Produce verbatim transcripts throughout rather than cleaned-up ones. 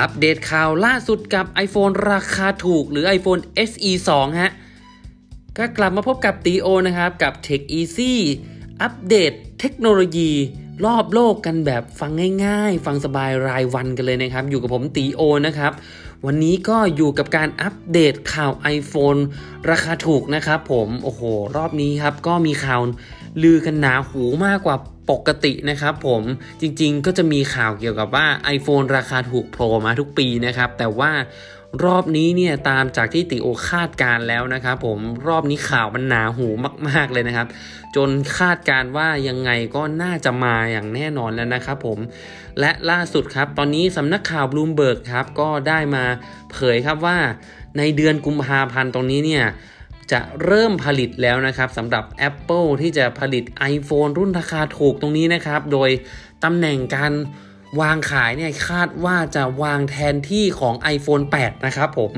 อัปเดตข่าวล่าสุดกับ iPhone ราคาถูกหรือ iPhone เอส อี ทู ฮะก็กลับมาพบกับตีโอนะครับกับ Tech Easy อัปเดตเทคโนโลยีรอบโลกกันแบบฟังง่ายๆฟังสบายรายวันกันเลยนะครับอยู่กับผมตีโอนะครับวันนี้ก็อยู่กับการอัปเดตข่าว iPhone ราคาถูกนะครับผมโอ้โหรอบนี้ครับก็มีข่าวลือกันหนาหูมากกว่าปกตินะครับผมจริงๆก็จะมีข่าวเกี่ยวกับว่า iPhone ราคาถูกโผล่มาทุกปีนะครับแต่ว่ารอบนี้เนี่ยตามจากที่ติโอคาดการแล้วนะครับผมรอบนี้ข่าวมันหนาหูมากๆเลยนะครับจนคาดการว่ายังไงก็น่าจะมาอย่างแน่นอนแล้วนะครับผมและล่าสุดครับตอนนี้สำนักข่าว Bloomberg ครับก็ได้มาเผยครับว่าในเดือนกุมภาพันธ์ตรงนี้เนี่ยจะเริ่มผลิตแล้วนะครับสำหรับ Apple ที่จะผลิต iPhone รุ่นราคาถูกตรงนี้นะครับโดยตำแหน่งการวางขายเนี่ยคาดว่าจะวางแทนที่ของ iPhone แปด นะครับผม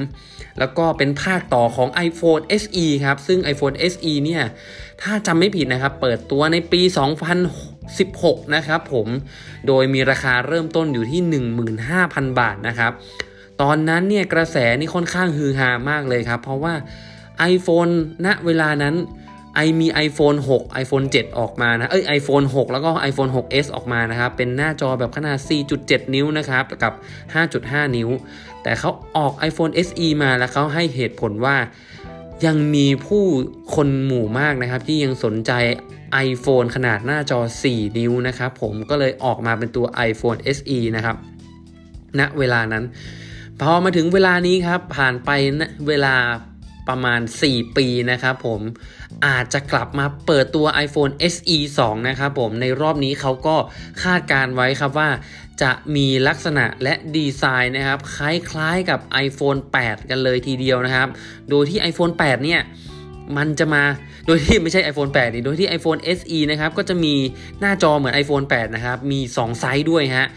แล้วก็เป็นภาคต่อของ iPhone เอส อี ครับซึ่ง iPhone เอส อี เนี่ยถ้าจำไม่ผิดนะครับเปิดตัวในปีสองพันสิบหกนะครับผมโดยมีราคาเริ่มต้นอยู่ที่ หนึ่งหมื่นห้าพัน บาทนะครับตอนนั้นเนี่ยกระแสนี่ค่อนข้างฮือฮามากเลยครับเพราะว่าiPhone ณเวลานั้นไอมี iPhone หก iPhone เจ็ดออกมานะเอ้ย iPhone หกแล้วก็ iPhone หกเอส ออกมานะครับเป็นหน้าจอแบบขนาด สี่จุดเจ็ด นิ้วนะครับกับ ห้าจุดห้า นิ้วแต่เขาออก iPhone เอส อี มาแล้วเขาให้เหตุผลว่ายังมีผู้คนหมู่มากนะครับที่ยังสนใจ iPhone ขนาดหน้าจอ สี่ นิ้วนะครับผมก็เลยออกมาเป็นตัว iPhone เอส อี นะครับณเวลานั้นพอมาถึงเวลานี้ครับผ่านไปเวลาประมาณสี่ปีนะครับผมอาจจะกลับมาเปิดตัว iPhone เอส อี ทูนะครับผมในรอบนี้เขาก็คาดการไว้ครับว่าจะมีลักษณะและดีไซน์นะครับคล้ายๆกับ iPhone แปด กันเลยทีเดียวนะครับโดยที่ iPhone แปด เนี่ยมันจะมาโดยที่ไม่ใช่ iPhone แปด นี่โดยที่ iPhone เอส อี นะครับก็จะมีหน้าจอเหมือน iPhone แปด นะครับมีสองไซส์ด้วยฮะ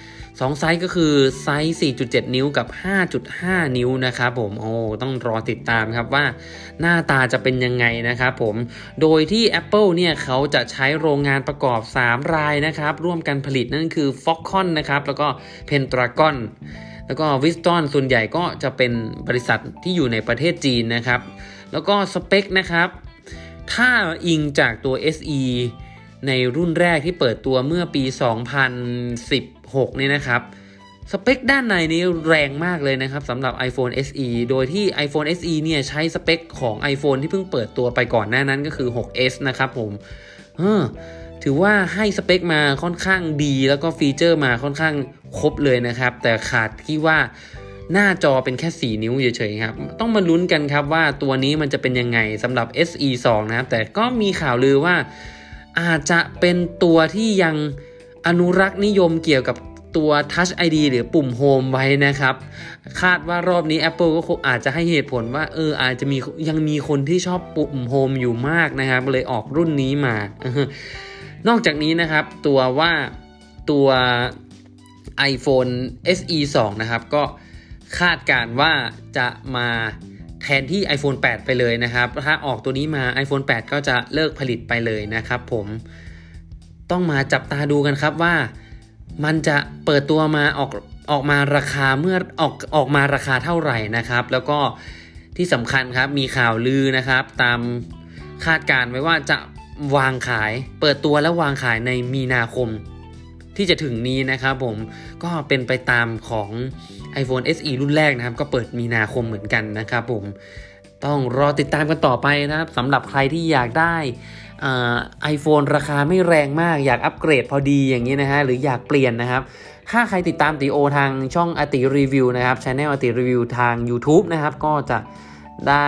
สองไซส์ก็คือไซส์ สี่จุดเจ็ด นิ้วกับ ห้าจุดห้า นิ้วนะครับผมโอ้ต้องรอติดตามครับว่าหน้าตาจะเป็นยังไงนะครับผมโดยที่ Apple เนี่ยเขาจะใช้โรงงานประกอบสามรายนะครับร่วมกันผลิตนั่นคือ Foxconn นะครับแล้วก็ Pentragon แล้วก็ Wistron ส่วนใหญ่ก็จะเป็นบริษัทที่อยู่ในประเทศจีนนะครับแล้วก็สเปคนะครับถ้าอิงจากตัว เอส อี ในรุ่นแรกที่เปิดตัวเมื่อปี สองพันสิบหกนี่นะครับสเปคด้านในนี้แรงมากเลยนะครับสำหรับ iPhone เอส อี โดยที่ iPhone เอส อี เนี่ยใช้สเปคของ iPhone ที่เพิ่งเปิดตัวไปก่อนหน้านั้นก็คือ หกเอส นะครับผมเออถือว่าให้สเปคมาค่อนข้างดีแล้วก็ฟีเจอร์มาค่อนข้างครบเลยนะครับแต่ขาดที่ว่าหน้าจอเป็นแค่สี่นิ้วเฉยๆครับต้องมาลุ้นกันครับว่าตัวนี้มันจะเป็นยังไงสำหรับ เอส อี ทูนะครับแต่ก็มีข่าวลือว่าอาจจะเป็นตัวที่ยังอนุรักษ์นิยมเกี่ยวกับตัว Touch ไอ ดี หรือปุ่ม Home ไว้นะครับคาดว่ารอบนี้ Apple ก็อาจจะให้เหตุผลว่าเอออาจจะมียังมีคนที่ชอบปุ่ม Home อยู่มากนะครับเลยออกรุ่นนี้มานอกจากนี้นะครับตัวว่าตัว iPhone เอส อี ทูนะครับก็คาดการว่าจะมาแทนที่ iPhone แปด ไปเลยนะครับถ้าออกตัวนี้มา iPhone แปด ก็จะเลิกผลิตไปเลยนะครับผมต้องมาจับตาดูกันครับว่ามันจะเปิดตัวมาออกออกมาราคาเมื่อออกออกมาราคาเท่าไหร่นะครับแล้วก็ที่สำคัญครับมีข่าวลือนะครับตามคาดการไว้ว่าจะวางขายเปิดตัวและวางขายในมีนาคมที่จะถึงนี้นะครับผมก็เป็นไปตามของ iPhone เอส อี รุ่นแรกนะครับก็เปิดมีนาคมเหมือนกันนะครับผมต้องรอติดตามกันต่อไปนะครับสำหรับใครที่อยากได้ไอโฟนราคาไม่แรงมากอยากอัปเกรดพอดีอย่างนี้นะฮะหรืออยากเปลี่ยนนะครับถ้าใครติดตามติโอทางช่องอติรีวิวนะครับ channel อติรีวิวทาง YouTube นะครับก็จะได้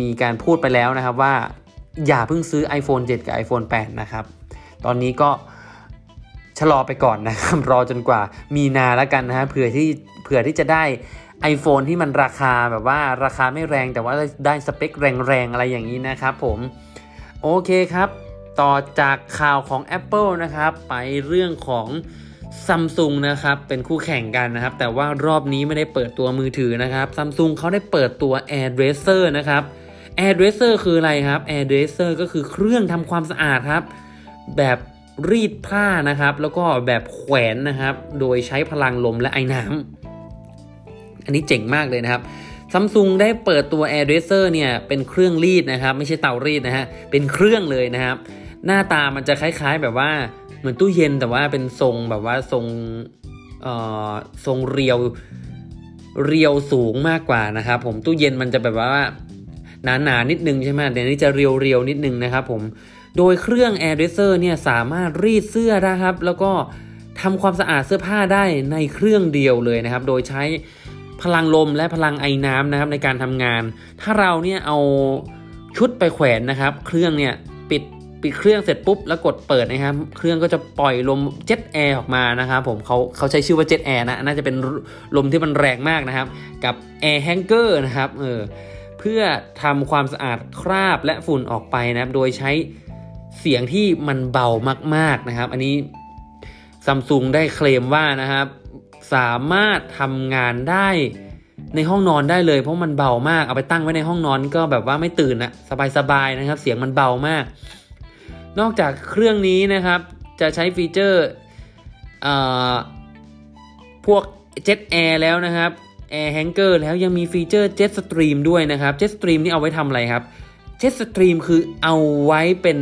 มีการพูดไปแล้วนะครับว่าอย่าเพิ่งซื้อ iPhone เจ็ด กับ iPhone แปด นะครับตอนนี้ก็ชะลอไปก่อนนะครับรอจนกว่ามีนาแล้วกันนะฮะเผื่อที่เผื่อที่จะได้iPhone ที่มันราคาแบบว่าราคาไม่แรงแต่ว่าได้สเปคแรงๆอะไรอย่างนี้นะครับผมโอเคครับต่อจากข่าวของ Apple นะครับไปเรื่องของ Samsung นะครับเป็นคู่แข่งกันนะครับแต่ว่ารอบนี้ไม่ได้เปิดตัวมือถือนะครับ Samsung เขาได้เปิดตัว Air Dresser นะครับ Air Dresser คืออะไรครับ Air Dresser ก็คือเครื่องทำความสะอาดครับแบบรีดผ้านะครับแล้วก็แบบแขวนนะครับโดยใช้พลังลมและไอน้ำ อันนี้เจ๋งมากเลยนะครับ Samsung ได้เปิดตัว Air Dresser เนี่ยเป็นเครื่องรีดนะครับไม่ใช่เตารีดนะฮะเป็นเครื่องเลยนะครับหน้าตามันจะคล้ายๆแบบว่าเหมือนตู้เย็นแต่ว่าเป็นทรงแบบว่าทรงเอ่อทรงเรียวเรียวสูงมากกว่านะครับผมตู้เย็นมันจะแบบว่าหนาๆ น, นิดนึงใช่ไหมเดี๋ยวนี้จะเรียวๆนิดนึงนะครับผมโดยเครื่อง Air Dresser เนี่ยสามารถรีดเสื้อได้ครับแล้วก็ทำความสะอาดเสื้อผ้าได้ในเครื่องเดียวเลยนะครับโดยใช้พลังลมและพลังไอน้ำนะครับในการทำงานถ้าเราเนี่ยเอาชุดไปแขวนนะครับเครื่องเนี่ยปิดปิดเครื่องเสร็จปุ๊บแล้วกดเปิดนะครับเครื่องก็จะปล่อยลมเจ็ตแอร์ออกมานะครับผมเขาเขาใช้ชื่อว่าเจ็ตแอร์นะน่าจะเป็นลมที่มันแรงมากนะครับกับแอร์แฮงเกอร์นะครับเออเพื่อทำความสะอาดคราบและฝุ่นออกไปนะครับโดยใช้เสียงที่มันเบามากๆนะครับอันนี้ Samsung ได้เคลมว่านะครับสามารถทำงานได้ในห้องนอนได้เลยเพราะมันเบามากเอาไปตั้งไว้ในห้องนอนก็แบบว่าไม่ตื่นนะสบายๆนะครับเสียงมันเบามากนอกจากเครื่องนี้นะครับจะใช้ฟีเจอร์เอ่อพวกเจ็ตแอร์แล้วนะครับแอร์แฮงเกอร์แล้วยังมีฟีเจอร์เจ็ตสตรีมด้วยนะครับเจ็ตสตรีมนี่เอาไว้ทำอะไรครับเจ็ตสตรีมคือเอาไว้เป็น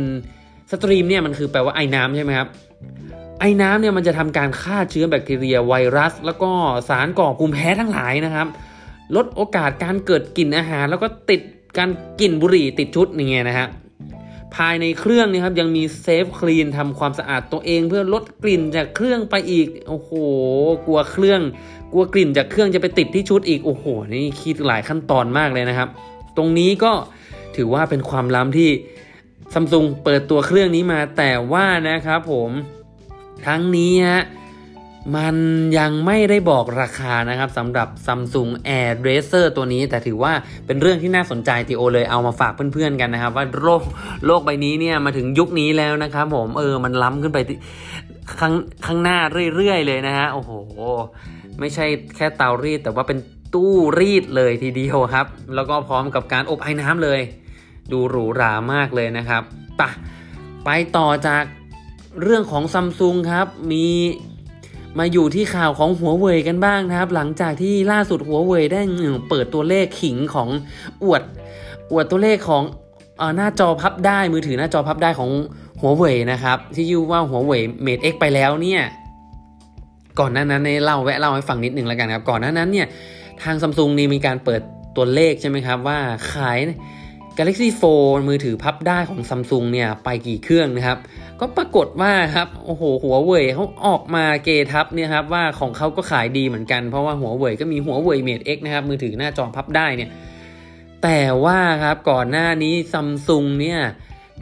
สตรีมเนี่ยมันคือแปลว่าไอ้น้ำใช่ไหมครับไอ้น้ำเนี่ยมันจะทำการฆ่าเชื้อแบคทีเรียไวรัสแล้วก็สารก่อภูมิแพ้ทั้งหลายนะครับลดโอกาสการเกิดกลิ่นอาหารแล้วก็ติดการกลิ่นบุหรี่ติดชุดอย่างเงี้ยนะฮะภายในเครื่องนี่ครับยังมีเซฟคลีนทำความสะอาดตัวเองเพื่อลดกลิ่นจากเครื่องไปอีกโอ้โหกลัวเครื่องกลัวกลิ่นจากเครื่องจะไปติดที่ชุดอีกโอ้โหนี่คิดหลายขั้นตอนมากเลยนะครับตรงนี้ก็ถือว่าเป็นความล้ำที่ Samsung เปิดตัวเครื่องนี้มาแต่ว่านะครับผมทั้งนี้ฮะมันยังไม่ได้บอกราคานะครับสำหรับ Samsung Air Dresser ตัวนี้แต่ถือว่าเป็นเรื่องที่น่าสนใจทีโอเลยเอามาฝากเพื่อนๆกันนะครับว่าโลกโลกใบนี้เนี่ยมาถึงยุคนี้แล้วนะครับผมเออมันล้ำขึ้นไปข้างข้างหน้าเรื่อยๆเลยนะฮะโอ้โหไม่ใช่แค่เตารีดแต่ว่าเป็นตู้รีดเลยทีเดียวครับแล้วก็พร้อมกับการอบไอ้น้ำเลยดูหรูหรามากเลยนะครับไปไปต่อจากเรื่องของ Samsung ครับมีมาอยู่ที่ข่าวของ Huawei กันบ้างนะครับหลังจากที่ล่าสุด Huawei ได้เปิดตัวเลขขิงของอวดอวดตัวเลขของเอ่อหน้าจอพับได้มือถือหน้าจอพับได้ของ Huawei นะครับที่ชื่อว่า Huawei Mate X ไปแล้วเนี่ยก่อนหน้านั้นเนี่ยเล่าแวะเล่าให้ฟังนิดนึงแล้วกันครับก่อนหน้านั้นเนี่ยทาง Samsung นี่มีการเปิดตัวเลขใช่ไหมครับว่าขาย Galaxy โฟร์มือถือพับได้ของ Samsung เนี่ยไปกี่เครื่องนะครับก็ปรากฏว่าครับโอ้โห Huawei เขาออกมาเกทับเนี่ยครับว่าของเขาก็ขายดีเหมือนกันเพราะว่า Huawei ก็มี Huawei Mate X นะครับมือถือหน้าจอพับได้เนี่ยแต่ว่าครับก่อนหน้านี้ Samsung เนี่ย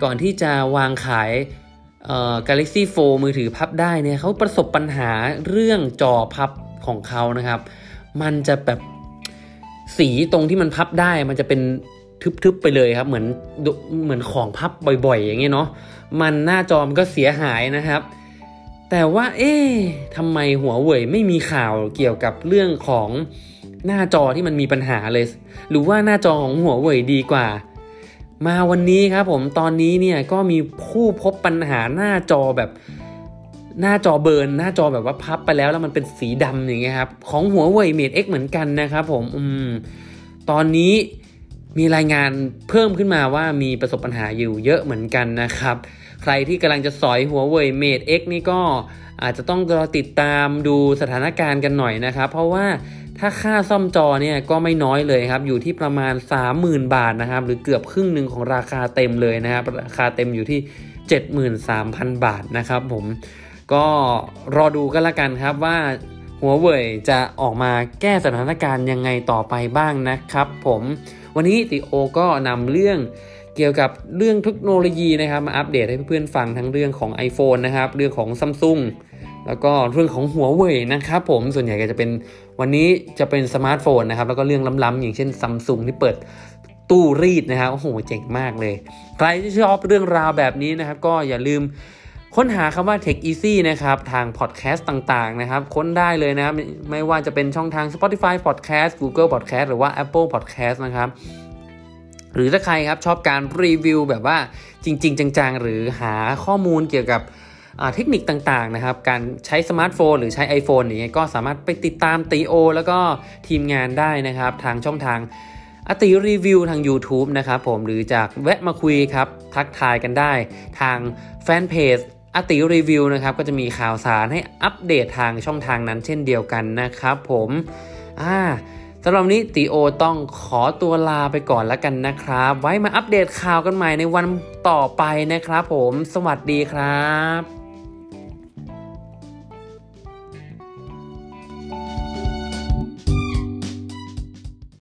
ก่อนที่จะวางขายเอ่อ Galaxy โฟร์มือถือพับได้เนี่ยเขาประสบปัญหาเรื่องจอพับของเขานะครับมันจะแบบสีตรงที่มันพับได้มันจะเป็นทึบๆไปเลยครับเหมือนเหมือนของพับบ่อยๆอย่างเงี้ยเนาะมันหน้าจอมันก็เสียหายนะครับแต่ว่าเอ๊ะทำไมหัวเว่ยไม่มีข่าวเกี่ยวกับเรื่องของหน้าจอที่มันมีปัญหาเลยหรือว่าหน้าจอของหัวเว่ยดีกว่ามาวันนี้ครับผมตอนนี้เนี่ยก็มีผู้พบปัญหาหน้าจอแบบหน้าจอเบิร์นหน้าจอแบบว่าพับไปแล้วแล้วมันเป็นสีดำอย่างเงี้ยครับของหัวเว่ย Mate X เหมือนกันนะครับผมอืมตอนนี้มีรายงานเพิ่มขึ้นมาว่ามีประสบปัญหาอยู่เยอะเหมือนกันนะครับใครที่กำลังจะสอย Huawei Mate X นี่ก็อาจจะต้องรอติดตามดูสถานการณ์กันหน่อยนะครับเพราะว่าถ้าค่าซ่อมจอเนี่ยก็ไม่น้อยเลยครับอยู่ที่ประมาณ สามหมื่น บาทนะครับหรือเกือบครึ่งนึงของราคาเต็มเลยนะครับราคาเต็มอยู่ที่ เจ็ดหมื่นสามพัน บาทนะครับผมก็รอดูกันละกันครับว่า Huawei จะออกมาแก้สถานการณ์ยังไงต่อไปบ้างนะครับผมวันนี้ติโอก็นำเรื่องเกี่ยวกับเรื่องเทคโนโลยีนะครับมาอัปเดตให้เพื่อนๆฟังทั้งเรื่องของ iPhone นะครับเรื่องของ Samsung แล้วก็เรื่องของ Huawei นะครับผมส่วนใหญ่ก็จะเป็นวันนี้จะเป็นสมาร์ทโฟนนะครับแล้วก็เรื่องล้ำๆอย่างเช่น Samsung ที่เปิดตู้รีดนะครับโอ้โหเจ๋งมากเลยใครที่ชอบเรื่องราวแบบนี้นะครับก็อย่าลืมค้นหาคำว่า Tech Easy นะครับทางพอดแคสต์ต่างๆนะครับค้นได้เลยนะครับไม่ว่าจะเป็นช่องทาง Spotify Podcast Google Podcast หรือว่า Apple Podcast นะครับหรือถ้าใครครับชอบการรีวิวแบบว่าจริงๆจังๆหรือหาข้อมูลเกี่ยวกับ เทคนิคต่างๆนะครับการใช้สมาร์ทโฟนหรือใช้ iPhone อย่างเงี้ยก็สามารถไปติดตามตีโอแล้วก็ทีมงานได้นะครับทางช่องทางอติรีวิวทาง YouTube นะครับผมหรือจากแวะมาคุยครับทักทายกันได้ทางแฟนเพจอติรีวิวนะครับก็จะมีข่าวสารให้อัปเดตทางช่องทางนั้นเช่นเดียวกันนะครับผมอ่าสำหรับนี้ติโอต้องขอตัวลาไปก่อนแล้วกันนะครับไว้มาอัปเดตข่าวกันใหม่ในวันต่อไปนะครับผมสวัสดีครับ